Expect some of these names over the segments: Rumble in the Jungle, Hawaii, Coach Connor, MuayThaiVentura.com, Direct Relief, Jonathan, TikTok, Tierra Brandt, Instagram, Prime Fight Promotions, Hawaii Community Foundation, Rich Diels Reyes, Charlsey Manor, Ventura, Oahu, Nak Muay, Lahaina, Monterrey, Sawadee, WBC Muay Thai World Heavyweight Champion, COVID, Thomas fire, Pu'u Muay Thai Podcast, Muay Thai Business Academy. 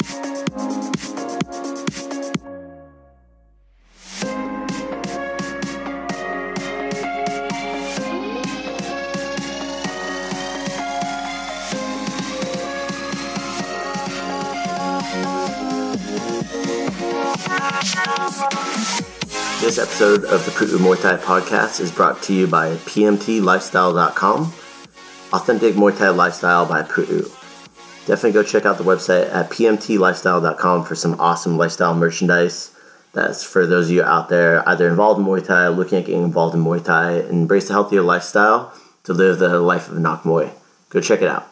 This episode of the Pu'u Muay Thai Podcast is brought to you by PMTLifestyle.com, Authentic Muay Thai Lifestyle by Pu'u. Definitely go check out the website at PMTLifestyle.com for some awesome lifestyle merchandise. That's for those of you out there either involved in Muay Thai, looking at getting involved in Muay Thai, embrace a healthier lifestyle to live the life of Nak Muay. Go check it out.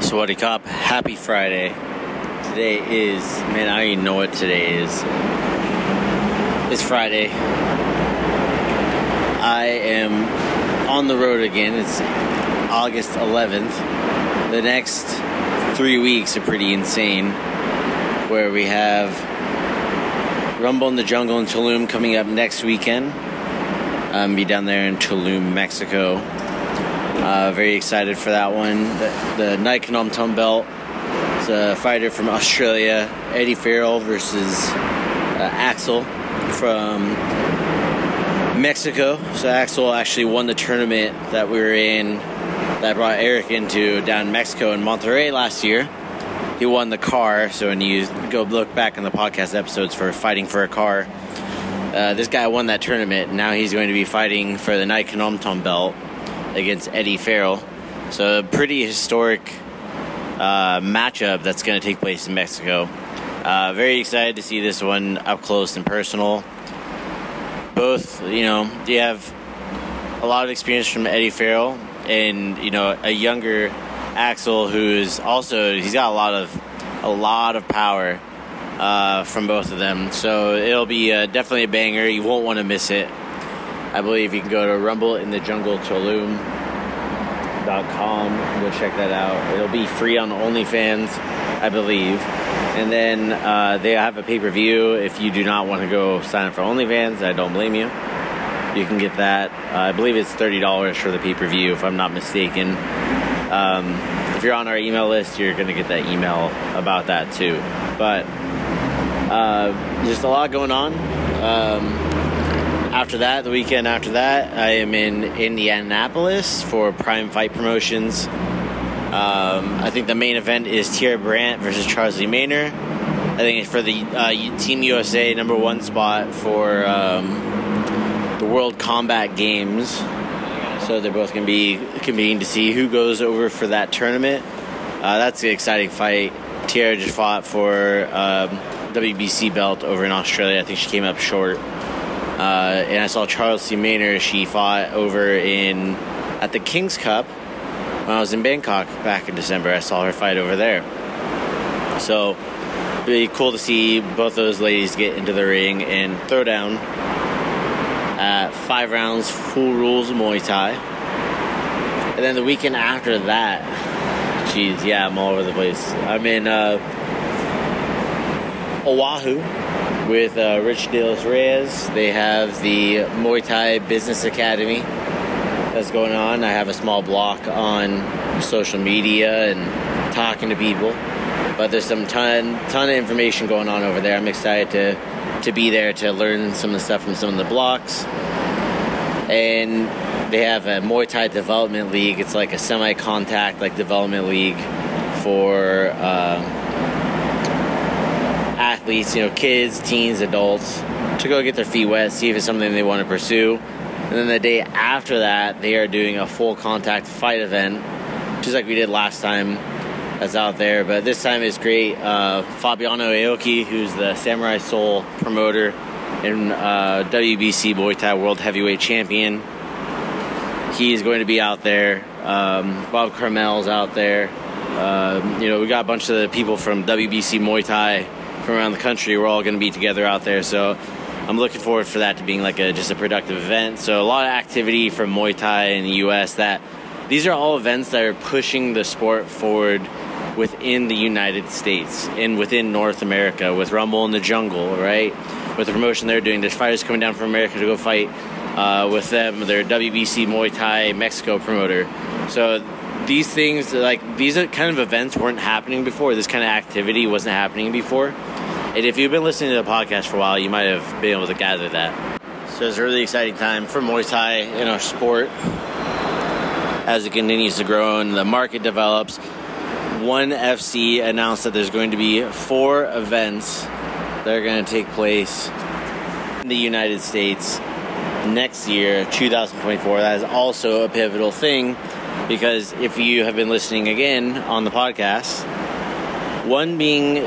Sawadee Kop, happy Friday. Today is, man, I don't even know what today is. It's Friday. I am on the road again. It's August 11th. The next 3 weeks are pretty insane, where we have Rumble in the Jungle in Tulum coming up next weekend. I'll be down there in Tulum, Mexico. Very excited for that one. The Nike Nom Tom Belt. It's a fighter from Australia, Eddie Farrell versus Axel from Mexico. So Axel actually won the tournament that we were in that brought Eric into down in Mexico in Monterrey last year. He won the car, so when you go look back in the podcast episodes for fighting for a car, this guy won that tournament, and now he's going to be fighting for the Nike Nom Tom Belt against Eddie Farrell. So a pretty historic matchup that's going to take place in Mexico. Very excited to see this one up close and personal. Both, you have a lot of experience from Eddie Farrell and, a younger Axel who's also, he's got a lot of power from both of them. So it'll be definitely a banger. You won't want to miss it. I believe you can go to RumbleInTheJungleTulum.com. Go check that out. It'll be free on OnlyFans, I believe. And then they have a pay-per-view. If you do not want to go sign up for OnlyFans, I don't blame you. You can get that. I believe it's $30 for the pay-per-view, if I'm not mistaken. If you're on our email list, you're going to get that email about that, too. But just a lot going on. After that, the weekend after that, I am in Indianapolis for Prime Fight Promotions. I think the main event is Tierra Brandt versus Charlsey Manor. I think it's for the Team USA #1 spot for the World Combat Games. So they're both going to be competing to see who goes over for that tournament. That's an exciting fight. Tierra just fought for WBC belt over in Australia. I think she came up short. And I saw Charlsey Manor. She fought over at the King's Cup. When I was in Bangkok back in December, I saw her fight over there. So, it'd be cool to see both those ladies get into the ring and throw down. 5 rounds, full rules Muay Thai. And then the weekend after that, geez, yeah, I'm all over the place. I'm in Oahu with Rich Diels Reyes. They have the Muay Thai Business Academy that's going on. I have a small block on social media and talking to people, but there's some ton of information going on over there. I'm excited to be there to learn some of the stuff from some of the blocks. And they have a Muay Thai development league. It's like a semi-contact development league for athletes, kids, teens, adults, to go get their feet wet, see if it's something they want to pursue. And then the day after that, they are doing a full contact fight event, just like we did last time. That's out there, but this time it's great. Fabiano Aoki, who's the Samurai Soul promoter and WBC Muay Thai World Heavyweight Champion, he is going to be out there. Bob Carmel's out there. We got a bunch of the people from WBC Muay Thai from around the country. We're all going to be together out there, so I'm looking forward for that to being just a productive event. So a lot of activity from Muay Thai in the U.S. These are all events that are pushing the sport forward within the United States and within North America with Rumble in the Jungle, right? With the promotion they're doing, there's fighters coming down from America to go fight with them, their WBC Muay Thai Mexico promoter. So these things, like these are kind of events weren't happening before. This kind of activity wasn't happening before. And if you've been listening to the podcast for a while, you might have been able to gather that. So it's a really exciting time for Muay Thai in our sport as it continues to grow and the market develops. One FC announced that there's going to be 4 events that are going to take place in the United States next year, 2024. That is also a pivotal thing, because if you have been listening again on the podcast, one being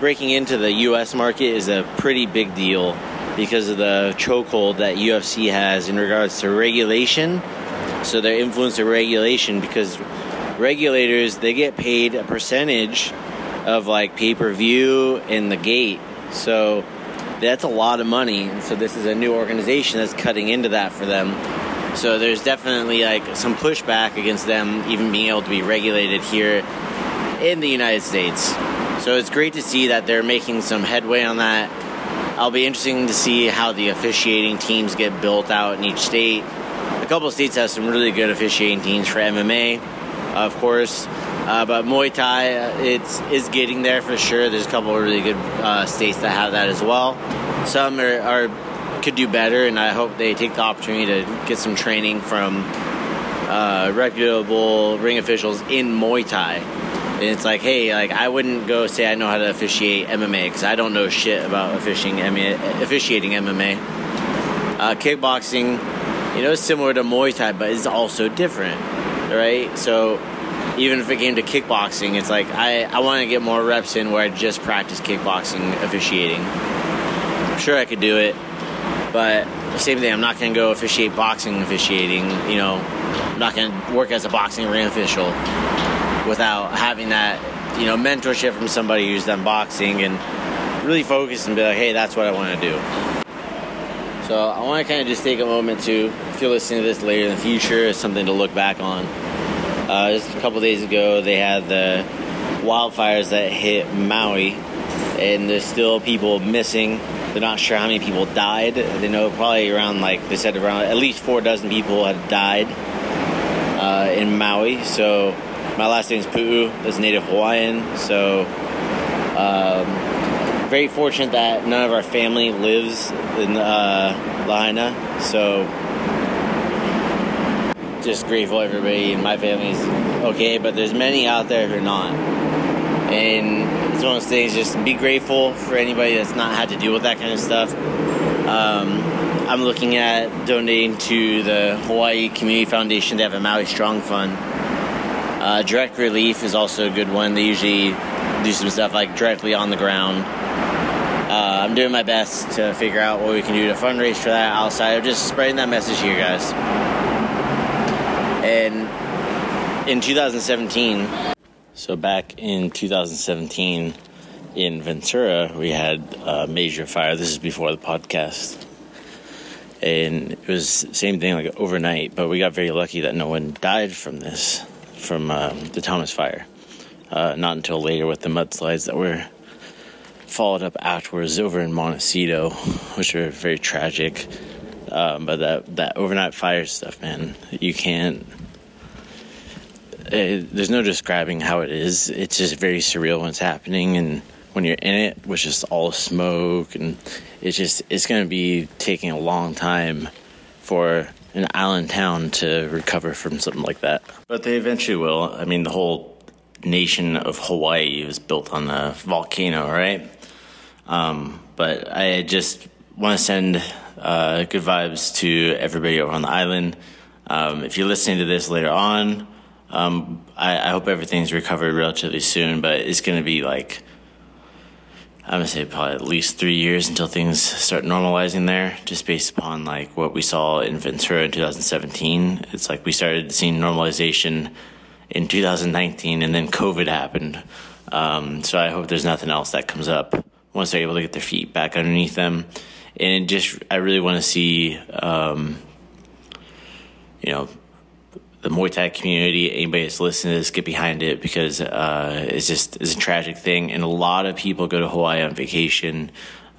breaking into the U.S. market is a pretty big deal because of the chokehold that UFC has in regards to regulation. So their influence of regulation, because regulators, they get paid a percentage of like pay-per-view and the gate. So that's a lot of money. And so this is a new organization that's cutting into that for them. So there's definitely like some pushback against them even being able to be regulated here in the United States. So it's great to see that they're making some headway on that. I'll be interesting to see how the officiating teams get built out in each state. A couple of states have some really good officiating teams for MMA, of course. But Muay Thai is getting there for sure. There's a couple of really good states that have that as well. Some could do better, and I hope they take the opportunity to get some training from reputable ring officials in Muay Thai. And it's like, hey, like I wouldn't go say I know how to officiate MMA because I don't know shit about officiating MMA. Kickboxing, you know, is similar to Muay Thai, but it's also different, right? So even if it came to kickboxing, it's like I want to get more reps in where I just practice kickboxing officiating. I'm sure I could do it. But same thing, I'm not going to go officiate boxing officiating, you know. I'm not going to work as a boxing ring official without having that, you know, mentorship from somebody who's done boxing and really focus and be like, hey, that's what I want to do. So I want to kind of just take a moment to, if you're listening to this later in the future, it's something to look back on. Just a couple days ago, they had the wildfires that hit Maui, and there's still people missing. They're not sure how many people died. They know probably around, like they said, around at least 4 dozen people had died in Maui. So my last name is Pu'u. That's Native Hawaiian. So very fortunate that none of our family lives in Lahaina. So just grateful everybody in my family's okay, but there's many out there who are not. And it's one of those things, just be grateful for anybody that's not had to deal with that kind of stuff. I'm looking at donating to the Hawaii Community Foundation. They have a Maui Strong Fund. Direct Relief is also a good one. They usually do some stuff like directly on the ground. I'm doing my best to figure out what we can do to fundraise for that outside of just spreading that message here, guys. And in 2017... So back in 2017 in Ventura, we had a major fire. This is before the podcast. And it was the same thing, like overnight. But we got very lucky that no one died from this, from the Thomas fire. Not until later with the mudslides that were followed up afterwards over in Montecito, which are very tragic. But that overnight fire stuff, man, you can't... There's no describing how it is. It's just very surreal when it's happening, and when you're in it, which is all smoke, and it's going to be taking a long time for an island town to recover from something like that. But they eventually will. I mean, the whole nation of Hawaii was built on a volcano, right? But I just want to send good vibes to everybody over on the island. If you're listening to this later on, I hope everything's recovered relatively soon, but it's going to be like, I'm going to say probably at least 3 years until things start normalizing there, just based upon like what we saw in Ventura in 2017. It's like we started seeing normalization in 2019 and then COVID happened. So I hope there's nothing else that comes up once they're able to get their feet back underneath them. And I really want to see, you know, the Muay Thai community, anybody that's listening to this, get behind it, because it's a tragic thing. And a lot of people go to Hawaii on vacation,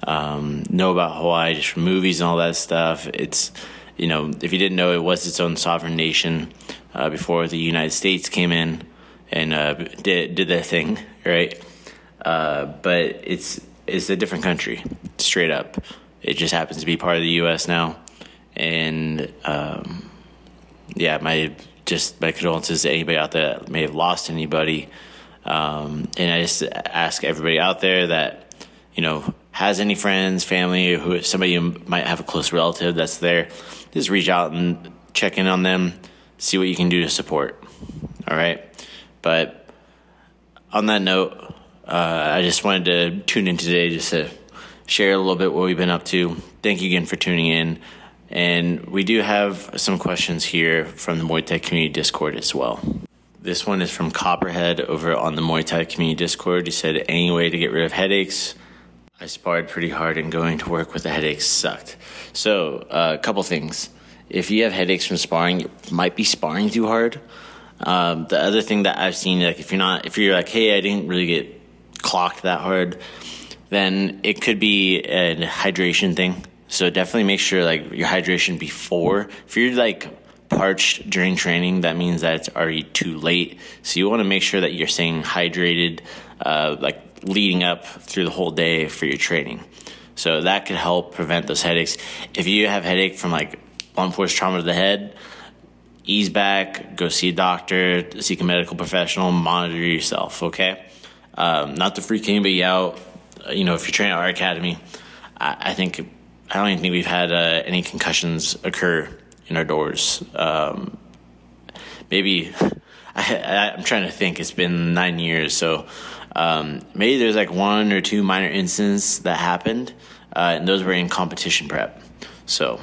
know about Hawaii just from movies and all that stuff. It's you know, if you didn't know, it was its own sovereign nation before the United States came in and did their thing, right? But it's a different country, straight up. It just happens to be part of the U.S. now. And, yeah, my condolences to anybody out there that may have lost anybody. And I just ask everybody out there that, you know, has any friends, family, who somebody who might have a close relative that's there, just reach out and check in on them, see what you can do to support. All right. But on that note, I just wanted to tune in today just to share a little bit what we've been up to. Thank you again for tuning in. And we do have some questions here from the Muay Thai Community Discord as well. This one is from Copperhead over on the Muay Thai Community Discord. He said, any way to get rid of headaches? I sparred pretty hard and going to work with a headache sucked. So a couple things. If you have headaches from sparring, you might be sparring too hard. The other thing that I've seen, like if you're like, hey, I didn't really get clocked that hard, then it could be a hydration thing. So definitely make sure like your hydration before. If you're like parched during training, that means that it's already too late. So you want to make sure that you're staying hydrated, like leading up through the whole day for your training. So that could help prevent those headaches. If you have headache from like blunt force trauma to the head, ease back, go see a doctor, seek a medical professional, monitor yourself, okay? Not to freak anybody out. You know, if you're training at our academy, I don't even think we've had any concussions occur in our doors. Maybe, I'm trying to think, it's been 9 years, so maybe there's like one or two minor incidents that happened, and those were in competition prep. So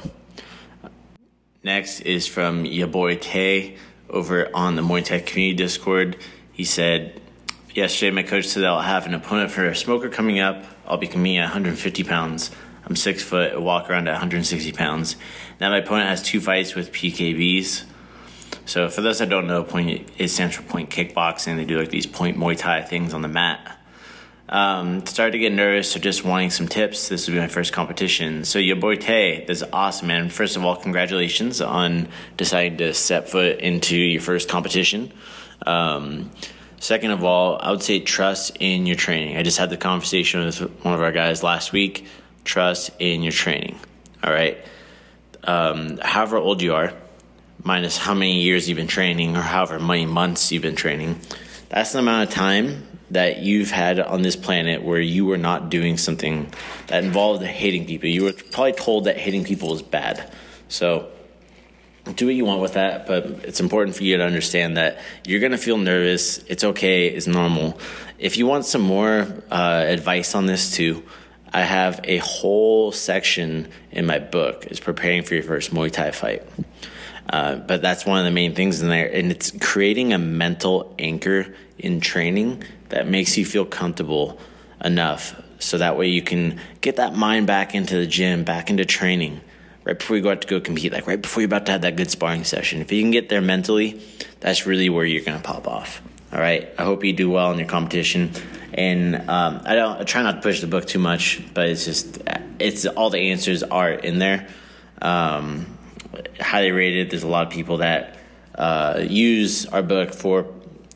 next is from ya boy Tay over on the Muay Thai Community Discord. He said, yesterday my coach said I'll have an opponent for a smoker coming up. I'll be competing at 150 pounds. I'm 6 foot, walk around at 160 pounds. Now my opponent has 2 fights with PKBs. So for those that don't know, point is stands for point kickboxing. They do like these point Muay Thai things on the mat. Started to get nervous, so just wanting some tips. This will be my first competition. So your boy Tay, this is awesome, man. First of all, congratulations on deciding to step foot into your first competition. Second of all, I would say trust in your training. I just had the conversation with one of our guys last week. Trust in your training, all right? However old you are, minus how many years you've been training or however many months you've been training, that's the amount of time that you've had on this planet where you were not doing something that involved hating people. You were probably told that hating people is bad. So do what you want with that, but it's important for you to understand that you're going to feel nervous. It's okay. It's normal. If you want some more advice on this too, I have a whole section in my book is preparing for your first Muay Thai fight. But that's one of the main things in there. And it's creating a mental anchor in training that makes you feel comfortable enough. So that way you can get that mind back into the gym, back into training right before you go out to go compete, like right before you're about to have that good sparring session. If you can get there mentally, that's really where you're going to pop off. All right. I hope you do well in your competition. And I try not to push the book too much, but it's all the answers are in there. Highly rated. There's a lot of people that use our book for,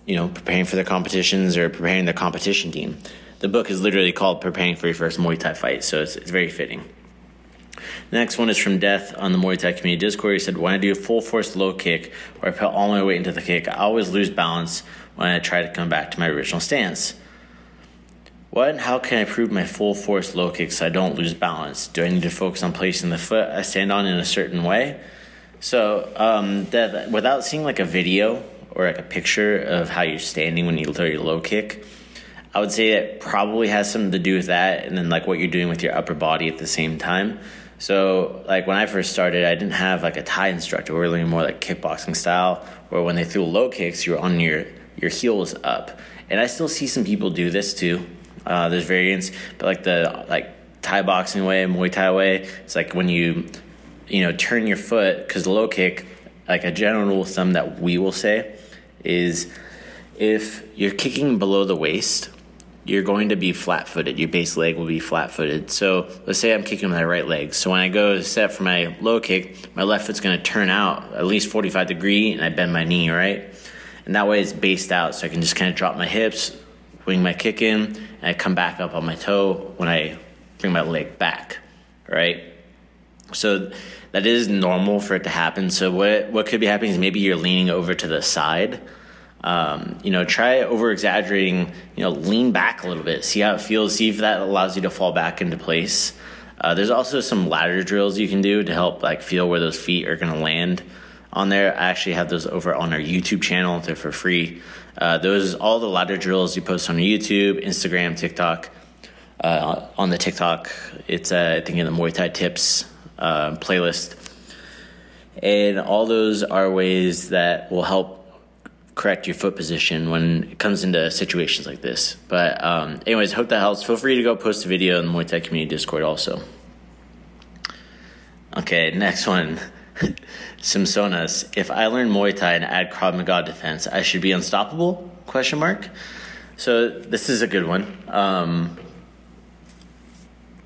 you know, preparing for their competitions or preparing their competition team. The book is literally called Preparing for Your First Muay Thai Fight, so it's very fitting. The next one is from Death on the Muay Thai Community Discord. He said, when I do a full force low kick or I put all my weight into the kick, I always lose balance when I try to come back to my original stance. What and how can I improve my full force low kick so I don't lose balance? Do I need to focus on placing the foot I stand on in a certain way? So that without seeing like a video or like a picture of how you're standing when you throw your low kick, I would say it probably has something to do with that and then like what you're doing with your upper body at the same time. So like when I first started, I didn't have like a Thai instructor. We were learning more like kickboxing style where when they threw low kicks, you were on your heels up. And I still see some people do this too. There's variants, but like the Thai boxing way, Muay Thai way, it's like when you turn your foot, because the low kick, like a general rule of thumb that we will say is if you're kicking below the waist, you're going to be flat-footed. Your base leg will be flat-footed. So let's say I'm kicking with my right leg. So when I go to set for my low kick, my left foot's going to turn out at least 45 degree, and I bend my knee, right? And that way it's based out, so I can just kind of drop my hips, wing my kick in, and I come back up on my toe when I bring my leg back, right? So that is normal for it to happen. So what could be happening is maybe you're leaning over to the side. Try over-exaggerating, lean back a little bit. See how it feels. See if that allows you to fall back into place. There's also some ladder drills you can do to help feel where those feet are going to land on there. I actually have those over on our YouTube channel. They're for free. Those, all the ladder drills you post on YouTube, Instagram, TikTok. On the TikTok, it's, I think, in the Muay Thai Tips playlist. And all those are ways that will help correct your foot position when it comes into situations like this. But anyways, hope that helps. Feel free to go post a video in the Muay Thai Community Discord also. Okay, next one. Simpsonas. If I learn Muay Thai and add Krav Maga defense, I should be unstoppable? ? So this is a good one.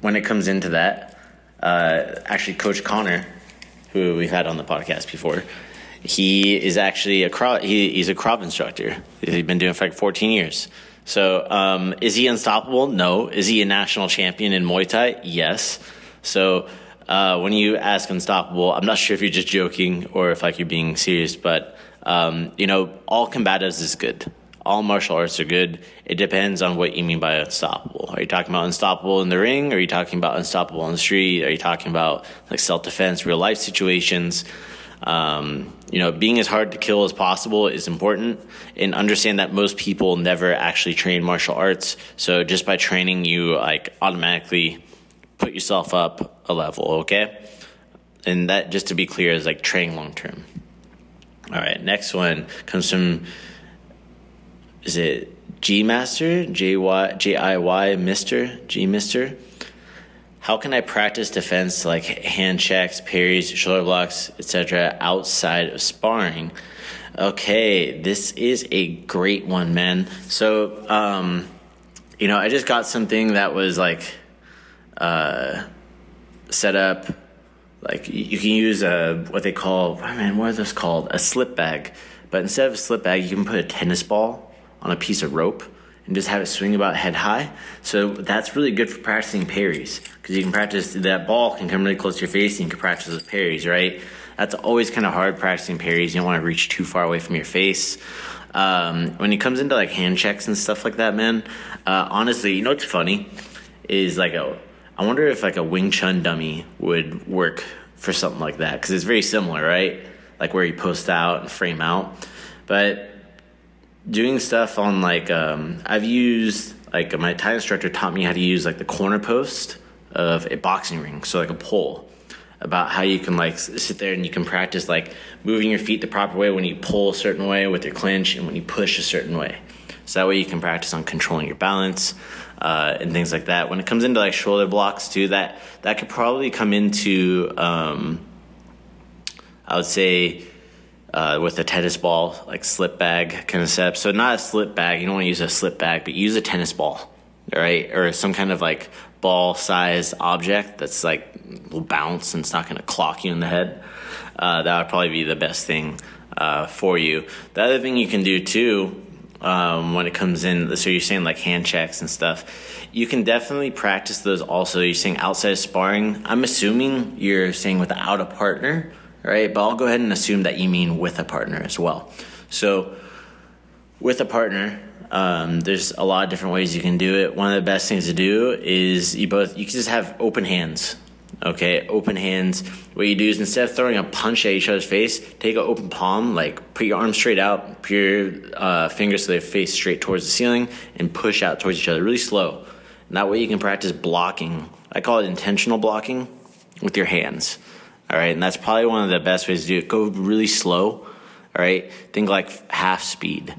When it comes into that, actually Coach Connor, who we've had on the podcast before, he is actually he's a Krav instructor. He's been doing it for 14 years. So is he unstoppable? No. Is he a national champion in Muay Thai? Yes. So when you ask unstoppable, I'm not sure if you're just joking or if you're being serious, but all combatives is good. All martial arts are good. It depends on what you mean by unstoppable. Are you talking about unstoppable in the ring? Are you talking about unstoppable on the street? Are you talking about self-defense, real-life situations? Being as hard to kill as possible is important, and understand that most people never actually train martial arts. So just by training, you automatically put yourself up a level. Okay. And that, just to be clear, is training long-term. All right. Next one comes from, is it G Master? J-I-Y Mister? G Mister? How can I practice defense hand checks, parries, shoulder blocks, etc. outside of sparring? Okay, this is a great one, man. So, I just got something that was set up. You can use a slip bag. But instead of a slip bag, you can put a tennis ball on a piece of rope and just have it swing about head high. So that's really good for practicing parries, because you can practice, that ball can come really close to your face, and you can practice those parries, right? That's always kind of hard, practicing parries. You don't want to reach too far away from your face. When it comes into hand checks and stuff like that, man, honestly, what's funny is I wonder if a Wing Chun dummy would work for something like that, because it's very similar, right? Where you post out and frame out. But doing stuff on I've used my Thai instructor taught me how to use the corner post of a boxing ring, so a pole, about how you can sit there and you can practice moving your feet the proper way when you pull a certain way with your clinch and when you push a certain way, so that way you can practice on controlling your balance and things like that. When it comes into shoulder blocks too, that could probably come into I would say with a tennis ball, slip bag kind of setup. So not a slip bag. You don't want to use a slip bag, but use a tennis ball, right? Or some kind of ball-sized object that's will bounce and it's not going to clock you in the head. That would probably be the best thing for you. The other thing you can do too, when it comes in, so you're saying hand checks and stuff, you can definitely practice those also. You're saying outside of sparring. I'm assuming you're saying without a partner, right? But I'll go ahead and assume that you mean with a partner as well. So with a partner, there's a lot of different ways you can do it. One of the best things to do is you can just have open hands. Okay, open hands. What you do is, instead of throwing a punch at each other's face, take an open palm, put your arms straight out, put your fingers so they face straight towards the ceiling, and push out towards each other really slow. And that way you can practice blocking. I call it intentional blocking with your hands. All right, and that's probably one of the best ways to do it. Go really slow, all right? Think half speed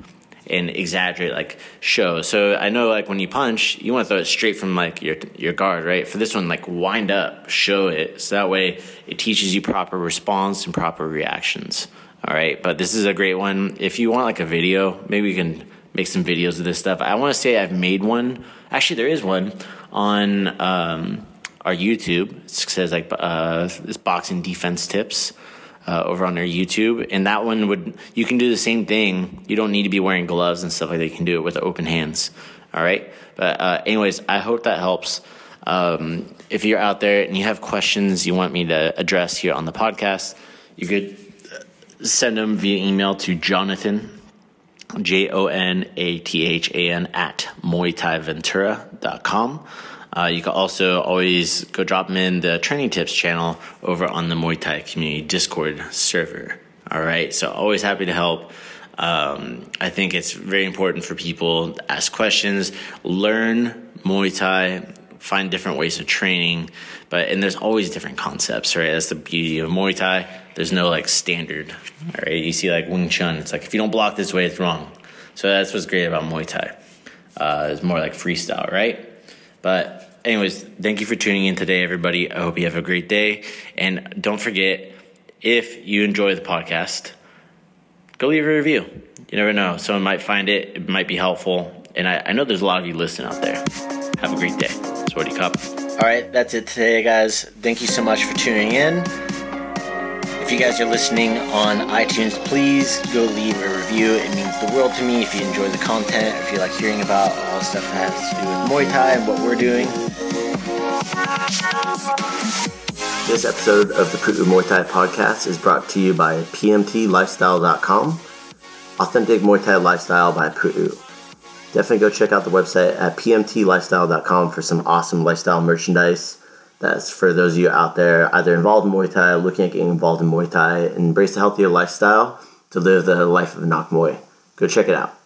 and exaggerate, show. So I know when you punch, you want to throw it straight from your guard, right? For this one, wind up, show it. So that way it teaches you proper response and proper reactions, all right? But this is a great one. If you want a video, maybe you can make some videos of this stuff. I want to say I've made one. Actually, there is one on our YouTube. It says like it's boxing defense tips over on our YouTube, and that one would, you can do the same thing. You don't need to be wearing gloves and stuff like that. You can do it with open hands. All right. But anyways, I hope that helps. If you're out there and you have questions you want me to address here on the podcast, you could send them via email to Jonathan, Jonathan @MuayThaiVentura.com. You can also always go drop them in the Training Tips channel over on the Muay Thai Community Discord server. All right. So always happy to help. I think it's very important for people to ask questions, learn Muay Thai, find different ways of training, and there's always different concepts, right? That's the beauty of Muay Thai. There's no like standard, all right? You see like Wing Chun, it's like if you don't block this way, it's wrong. So that's what's great about Muay Thai. It's more like freestyle, right? But anyways, thank you for tuning in today, everybody. I hope you have a great day. And don't forget, if you enjoy the podcast, go leave a review. You never know. Someone might find it. It might be helpful. And I know there's a lot of you listening out there. Have a great day. Sawadee Cup. All right, that's it today, guys. Thank you so much for tuning in. If you guys are listening on iTunes, please go leave a review. It means the world to me. If you enjoy the content, if you like hearing about all the stuff that has to do with Muay Thai and what we're doing. This episode of the Pu'u Muay Thai Podcast is brought to you by PMTLifestyle.com. Authentic Muay Thai Lifestyle by Pu'u. Definitely go check out the website at PMTLifestyle.com for some awesome lifestyle merchandise. That's for those of you out there either involved in Muay Thai, looking at getting involved in Muay Thai, embrace a healthier lifestyle to live the life of Nok Muay. Go check it out.